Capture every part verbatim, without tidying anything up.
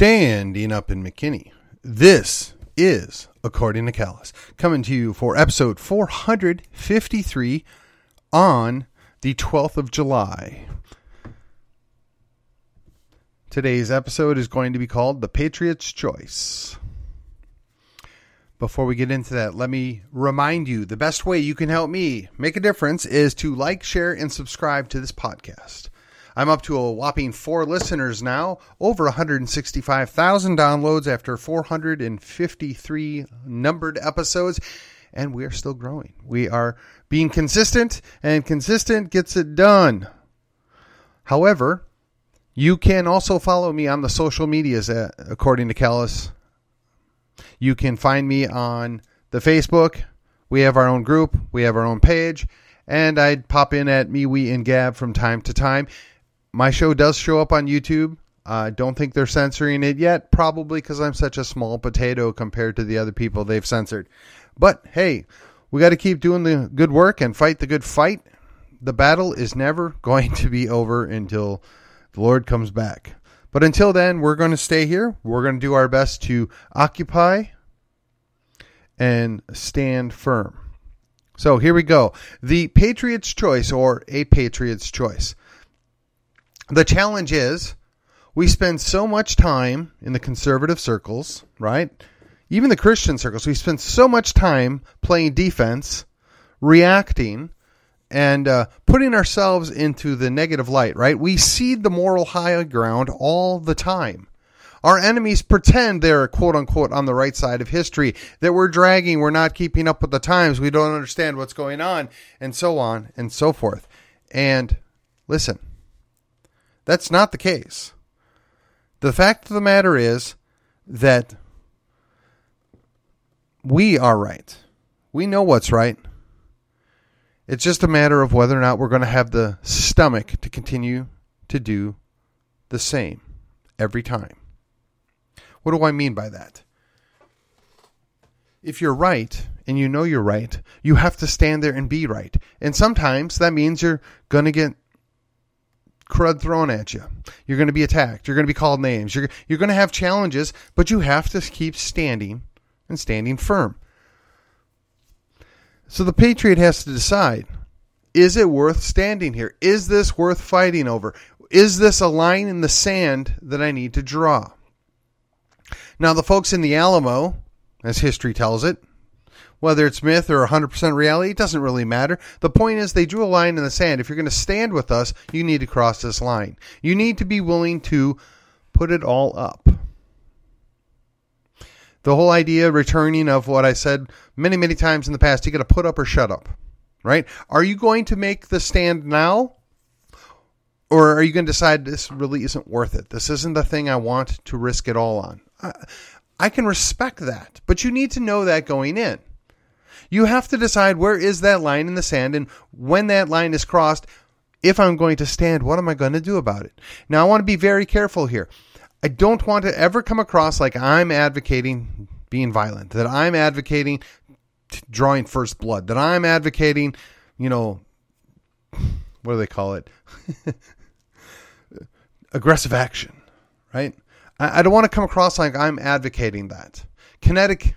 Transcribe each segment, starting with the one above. standing up in McKinney. This is According to Kellis, coming to you for episode four fifty-three on the twelfth of July. Today's episode is going to be called The Patriot's Choice. Before we get into that, let me remind you, the best way you can help me make a difference is to like, share, and subscribe to this podcast. I'm up to a whopping four listeners now, over one hundred sixty-five thousand downloads after four hundred fifty-three numbered episodes, and we are still growing. We are being consistent, and consistent gets it done. However, you can also follow me on the social medias at According to Kellis. You can find me on the Facebook. We have our own group. We have our own page. And I'd pop in at MeWe and Gab from time to time. My show does show up on YouTube. I uh, don't think they're censoring it yet, probably because I'm such a small potato compared to the other people they've censored. But hey, we got to keep doing the good work and fight the good fight. The battle is never going to be over until the Lord comes back. But until then, we're going to stay here. We're going to do our best to occupy and stand firm. So here we go. The Patriot's Choice, or a Patriot's Choice. The challenge is we spend so much time in the conservative circles, right? Even the Christian circles. We spend so much time playing defense, reacting, and uh, putting ourselves into the negative light, right? We cede the moral high ground all the time. Our enemies pretend they're, quote unquote, on the right side of history, that we're dragging, we're not keeping up with the times, we don't understand what's going on, and so on and so forth. And listen, that's not the case. The fact of the matter is that we are right. We know what's right. It's just a matter of whether or not we're going to have the stomach to continue to do the same every time. What do I mean by that? If you're right, and you know you're right, you have to stand there and be right. And sometimes that means you're going to get crud thrown at you. You're going to be attacked. You're going to be called names. You're, you're going to have challenges, but you have to keep standing and standing firm. So the patriot has to decide, is it worth standing here? Is this worth fighting over? Is this a line in the sand that I need to draw? Now, the folks in the Alamo, as history tells it, whether it's myth or one hundred percent reality, it doesn't really matter. The point is they drew a line in the sand. If you're going to stand with us, you need to cross this line. You need to be willing to put it all up. The whole idea returning of what I said many, many times in the past, you got to put up or shut up, right? Are you going to make the stand now? Or are you going to decide this really isn't worth it? This isn't the thing I want to risk it all on. I, I can respect that, but you need to know that going in. You have to decide where is that line in the sand, and when that line is crossed, if I'm going to stand, what am I going to do about it? Now, I want to be very careful here. I don't want to ever come across like I'm advocating being violent, that I'm advocating t- drawing first blood, that I'm advocating, you know, what do they call it? Aggressive action, right? I, I don't want to come across like I'm advocating that. Kinetic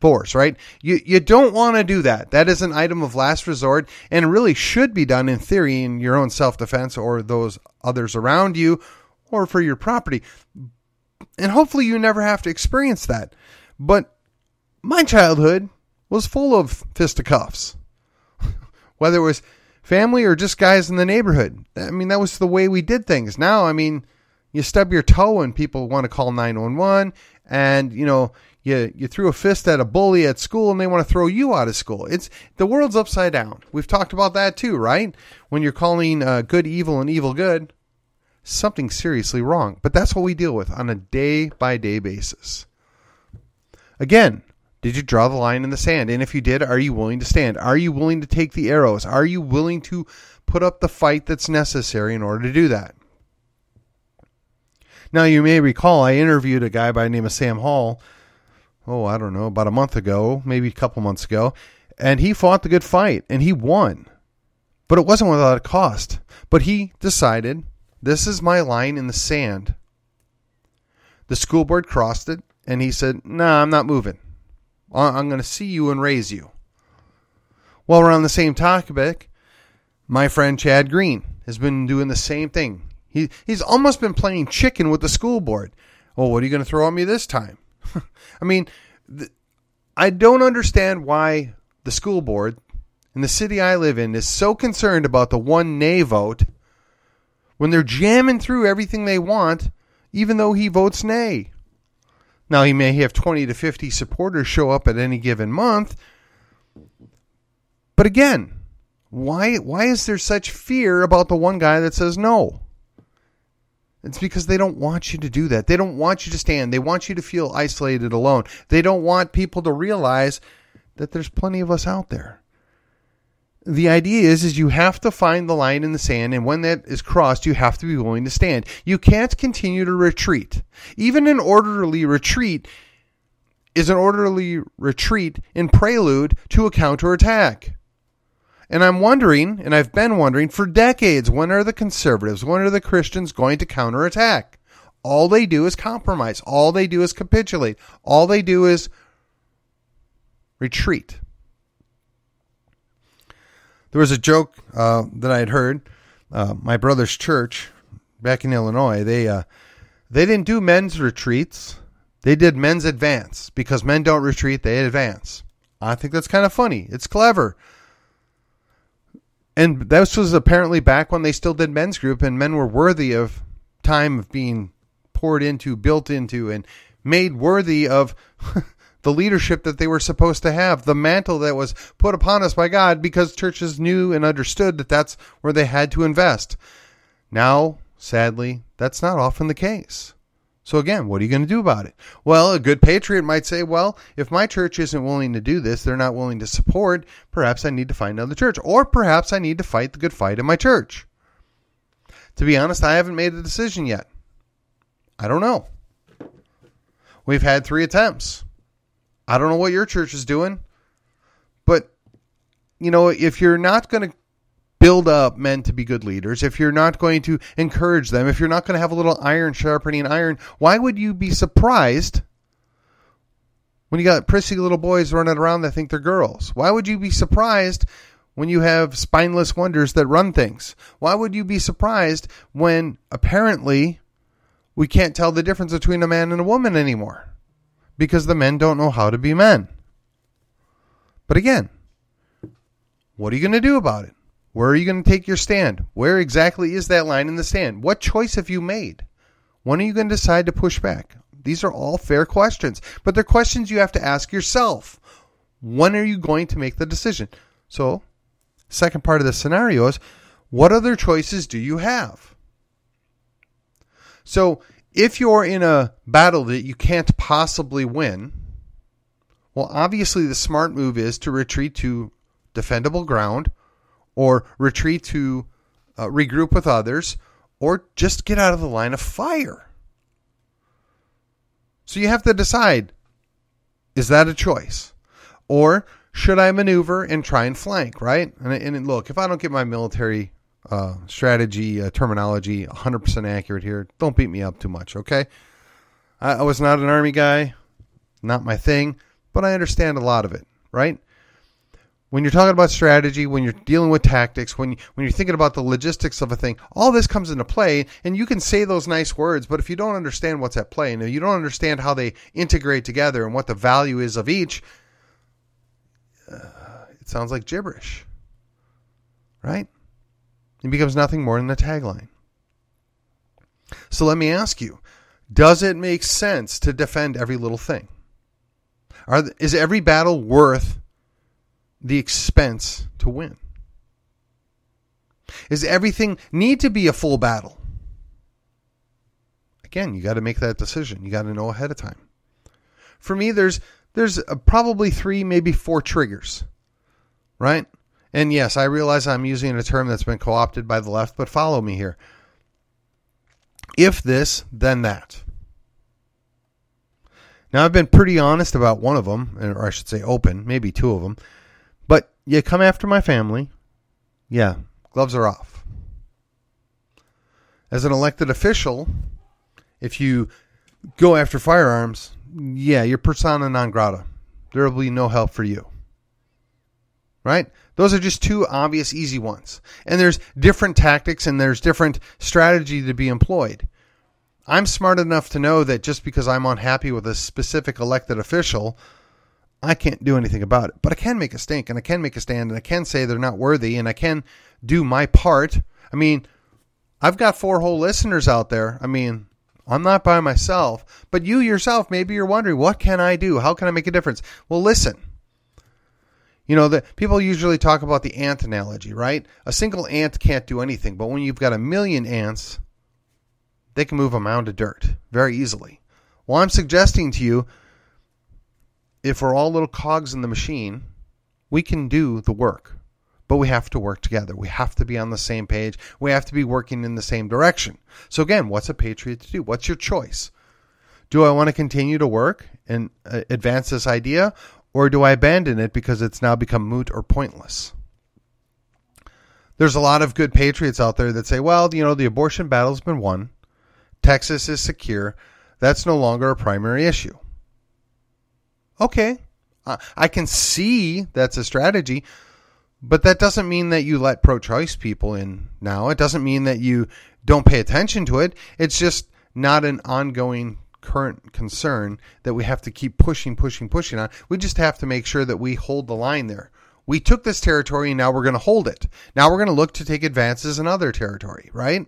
force, right? You, you don't want to do that. That is an item of last resort and really should be done in theory in your own self-defense or those others around you, or for your property. And hopefully you never have to experience that. But my childhood was full of fisticuffs. Whether it was family or just guys in the neighborhood. I mean, that was the way we did things. Now, I mean, you stub your toe and people want to call nine one one. And, you know, you, you threw a fist at a bully at school and they want to throw you out of school. It's the world's upside down. We've talked about that too, right? When you're calling uh, good evil and evil good, something seriously wrong. But that's what we deal with on a day-by-day basis. Again, did you draw the line in the sand? And if you did, are you willing to stand? Are you willing to take the arrows? Are you willing to put up the fight that's necessary in order to do that? Now, you may recall I interviewed a guy by the name of Sam Hall, oh, I don't know, about a month ago, maybe a couple months ago, and he fought the good fight, and he won. But it wasn't without a cost. But he decided, this is my line in the sand. The school board crossed it, and he said, no, nah, I'm not moving. I'm going to see you and raise you. While we're on the same topic, my friend Chad Green has been doing the same thing. He He's almost been playing chicken with the school board. Oh, what are you going to throw at me this time? I mean, th- I don't understand why the school board in the city I live in is so concerned about the one nay vote when they're jamming through everything they want, even though he votes nay. Now, he may have twenty to fifty supporters show up at any given month. But again, why why is there such fear about the one guy that says no? It's because they don't want you to do that. They don't want you to stand. They want you to feel isolated, alone. They don't want people to realize that there's plenty of us out there. The idea is, is you have to find the line in the sand, and when that is crossed, you have to be willing to stand. You can't continue to retreat. Even an orderly retreat is an orderly retreat in prelude to a counterattack. And I'm wondering, and I've been wondering for decades, when are the conservatives, when are the Christians going to counterattack? All they do is compromise. All they do is capitulate. All they do is retreat. There was a joke uh, that I had heard. Uh, my brother's church back in Illinois, they uh, they didn't do men's retreats. They did men's advance, because men don't retreat, they advance. I think that's kind of funny. It's clever. And this was apparently back when they still did men's group, and men were worthy of time of being poured into, built into, and made worthy of the leadership that they were supposed to have, the mantle that was put upon us by God, because churches knew and understood that that's where they had to invest. Now, sadly, that's not often the case. So again, what are you going to do about it? Well, a good patriot might say, well, if my church isn't willing to do this, they're not willing to support, perhaps I need to find another church, or perhaps I need to fight the good fight in my church. To be honest, I haven't made a decision yet. I don't know. We've had three attempts. I don't know what your church is doing, but, you know, if you're not going to build up men to be good leaders, if you're not going to encourage them, if you're not going to have a little iron sharpening iron, why would you be surprised when you got prissy little boys running around that think they're girls? Why would you be surprised when you have spineless wonders that run things? Why would you be surprised when apparently we can't tell the difference between a man and a woman anymore? Because the men don't know how to be men. But again, what are you going to do about it? Where are you going to take your stand? Where exactly is that line in the sand? What choice have you made? When are you going to decide to push back? These are all fair questions, but they're questions you have to ask yourself. When are you going to make the decision? So, second part of the scenario is, what other choices do you have? So, if you're in a battle that you can't possibly win, well, obviously the smart move is to retreat to defendable ground, or retreat to uh, regroup with others, or just get out of the line of fire. So you have to decide, is that a choice? Or should I maneuver and try and flank, right? And, and look, if I don't get my military Uh, strategy, uh, terminology, one hundred percent accurate here. Don't beat me up too much, okay? I, I was not an Army guy, not my thing, but I understand a lot of it, right? When you're talking about strategy, when you're dealing with tactics, when, when you're thinking about the logistics of a thing, all this comes into play, and you can say those nice words, but if you don't understand what's at play, and if you don't understand how they integrate together and what the value is of each, uh, it sounds like gibberish, right? It becomes nothing more than a tagline. So let me ask you, does it make sense to defend every little thing? Are th- is every battle worth the expense to win? Is everything need to be a full battle? Again, you got to make that decision. You got to know ahead of time. For me, there's there's uh, probably three, maybe four triggers, right? And yes, I realize I'm using a term that's been co-opted by the left, but follow me here. If this, then that. Now, I've been pretty honest about one of them, or I should say open, maybe two of them. But you come after my family, yeah, gloves are off. As an elected official, if you go after firearms, yeah, you're persona non grata. There will be no help for you. Right? Those are just two obvious, easy ones. And there's different tactics and there's different strategy to be employed. I'm smart enough to know that just because I'm unhappy with a specific elected official, I can't do anything about it. But I can make a stink and I can make a stand and I can say they're not worthy and I can do my part. I mean, I've got four whole listeners out there. I mean, I'm not by myself. But you yourself, maybe you're wondering, what can I do? How can I make a difference? Well, listen. You know, the, people usually talk about the ant analogy, right? A single ant can't do anything, but when you've got a million ants, they can move a mound of dirt very easily. Well, I'm suggesting to you, if we're all little cogs in the machine, we can do the work, but we have to work together. We have to be on the same page. We have to be working in the same direction. So again, what's a patriot to do? What's your choice? Do I want to continue to work and uh, advance this idea? Or do I abandon it because it's now become moot or pointless? There's a lot of good patriots out there that say, well, you know, the abortion battle's been won. Texas is secure. That's no longer a primary issue. Okay, I can see that's a strategy, but that doesn't mean that you let pro-choice people in now. It doesn't mean that you don't pay attention to it. It's just not an ongoing current concern that we have to keep pushing, pushing, pushing on. We just have to make sure that we hold the line there. We took this territory and now we're going to hold it. Now we're going to look to take advances in other territory, right?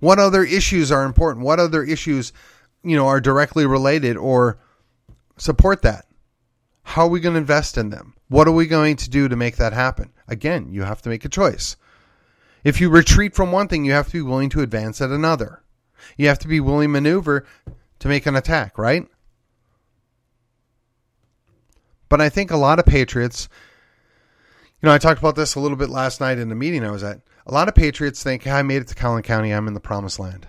What other issues are important? What other issues, you know, are directly related or support that? How are we going to invest in them? What are we going to do to make that happen? Again, you have to make a choice. If you retreat from one thing, you have to be willing to advance at another. You have to be willing to maneuver to make an attack, right? But I think a lot of patriots, you know, I talked about this a little bit last night in the meeting I was at. A lot of patriots think, I made it to Collin County, I'm in the promised land.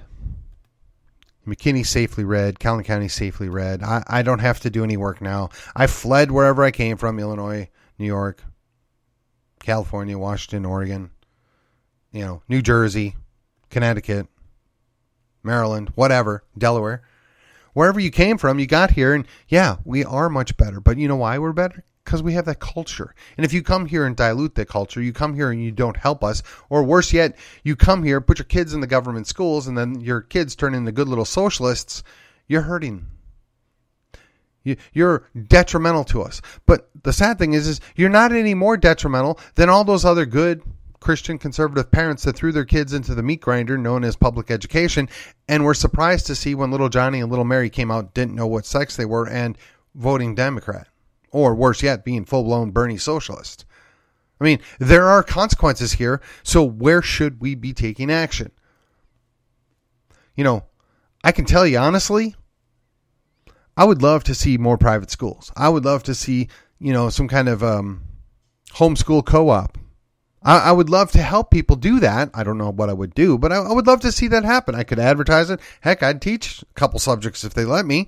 McKinney safely read, Collin County safely read. I, I don't have to do any work now. I fled wherever I came from, Illinois, New York, California, Washington, Oregon, you know, New Jersey, Connecticut, Maryland, whatever, Delaware. Wherever you came from, you got here, and yeah, we are much better. But you know why we're better? Because we have that culture. And if you come here and dilute that culture, you come here and you don't help us, or worse yet, you come here, put your kids in the government schools, and then your kids turn into good little socialists, you're hurting. You, you're detrimental to us. But the sad thing is, is you're not any more detrimental than all those other good Christian conservative parents that threw their kids into the meat grinder known as public education and were surprised to see when little Johnny and little Mary came out, didn't know what sex they were and voting Democrat or worse yet, being full blown Bernie socialist. I mean, there are consequences here. So where should we be taking action? You know, I can tell you honestly, I would love to see more private schools. I would love to see, you know, some kind of um, homeschool co-op. I would love to help people do that. I don't know what I would do, but I would love to see that happen. I could advertise it. Heck, I'd teach a couple subjects if they let me.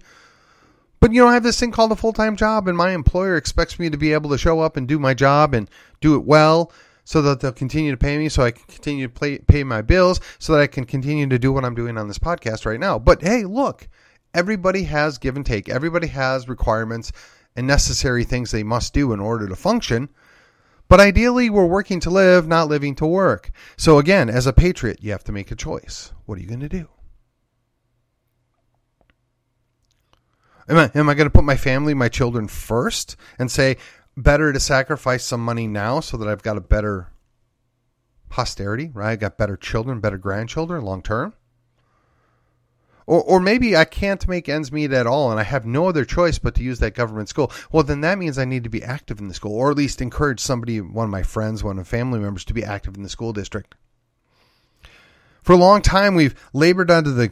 But, you know, I have this thing called a full-time job, and my employer expects me to be able to show up and do my job and do it well so that they'll continue to pay me, so I can continue to pay, pay my bills, so that I can continue to do what I'm doing on this podcast right now. But, hey, look, everybody has give and take. Everybody has requirements and necessary things they must do in order to function. But ideally, we're working to live, not living to work. So again, as a patriot, you have to make a choice. What are you going to do? Am I, am I going to put my family, my children first and say, better to sacrifice some money now so that I've got a better posterity, right? I've got better children, better grandchildren long term. Or or maybe I can't make ends meet at all and I have no other choice but to use that government school. Well, then that means I need to be active in the school or at least encourage somebody, one of my friends, one of my family members to be active in the school district. For a long time, we've labored under the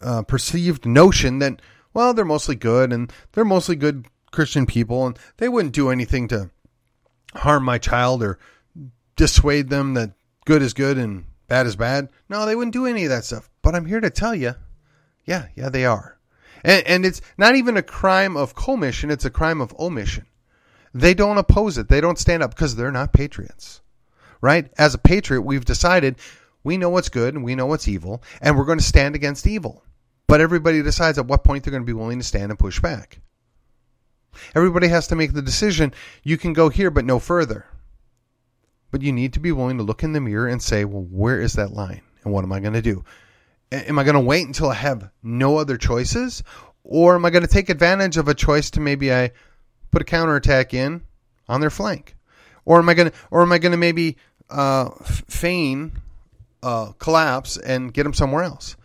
uh, perceived notion that, well, they're mostly good and they're mostly good Christian people and they wouldn't do anything to harm my child or dissuade them that good is good and bad is bad. No, they wouldn't do any of that stuff. But I'm here to tell you, Yeah, yeah, they are. And, and it's not even a crime of commission. It's a crime of omission. They don't oppose it. They don't stand up because they're not patriots, right? As a patriot, we've decided we know what's good and we know what's evil, and we're going to stand against evil. But everybody decides at what point they're going to be willing to stand and push back. Everybody has to make the decision. You can go here, but no further. But you need to be willing to look in the mirror and say, well, where is that line? And what am I going to do? Am I going to wait until I have no other choices? Or am I going to take advantage of a choice to maybe I put a counterattack in on their flank? Or am I going to, or am I going to maybe uh, feign uh, collapse and get them somewhere else?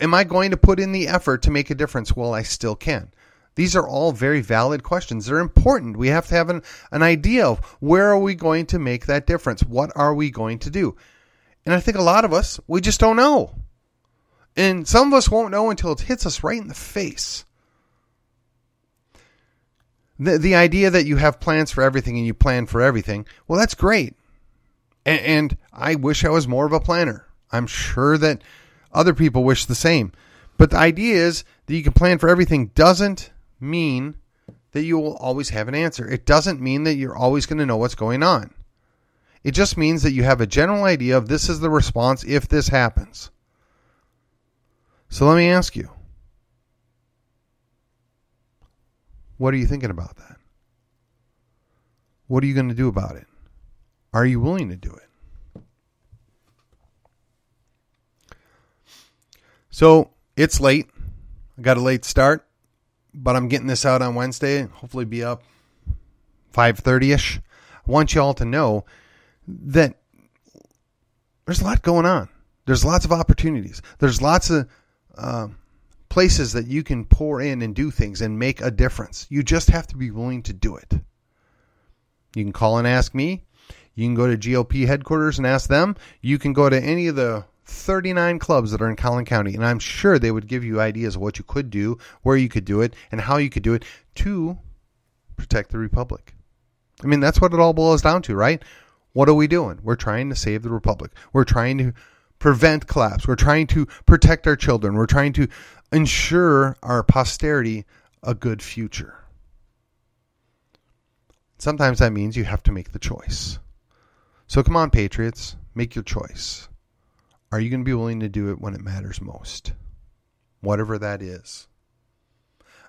Am I going to put in the effort to make a difference while I still can? These are all very valid questions. They're important. We have to have an, an idea of where are we going to make that difference? What are we going to do? And I think a lot of us, we just don't know. And some of us won't know until it hits us right in the face. The, the idea that you have plans for everything and you plan for everything, well, that's great. And, and I wish I was more of a planner. I'm sure that other people wish the same. But the idea is that you can plan for everything doesn't mean that you will always have an answer. It doesn't mean that you're always going to know what's going on. It just means that you have a general idea of this is the response if this happens. So let me ask you, what are you thinking about that? What are you going to do about it? Are you willing to do it? So it's late. I got a late start, but I'm getting this out on Wednesday. Hopefully be up five thirty-ish. I want you all to know that there's a lot going on. There's lots of opportunities. There's lots of uh, places that you can pour in and do things and make a difference. You just have to be willing to do it. You can call and ask me. You can go to G O P headquarters and ask them. You can go to any of the thirty-nine clubs that are in Collin County, and I'm sure they would give you ideas of what you could do, where you could do it, and how you could do it to protect the republic. I mean, that's what it all boils down to, right? What are we doing? We're trying to save the republic. We're trying to prevent collapse. We're trying to protect our children. We're trying to ensure our posterity a good future. Sometimes that means you have to make the choice. So come on, patriots, make your choice. Are you going to be willing to do it when it matters most? Whatever that is.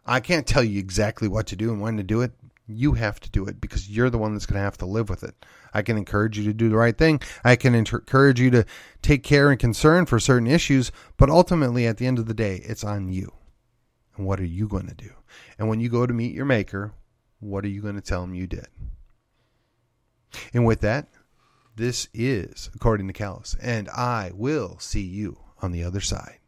I can't tell you exactly what to do and when to do it. You have to do it because you're the one that's going to have to live with it. I can encourage you to do the right thing. I can encourage you to take care and concern for certain issues. But ultimately, at the end of the day, it's on you. And what are you going to do? And when you go to meet your maker, what are you going to tell him you did? And with that, this is According to Kellis, and I will see you on the other side.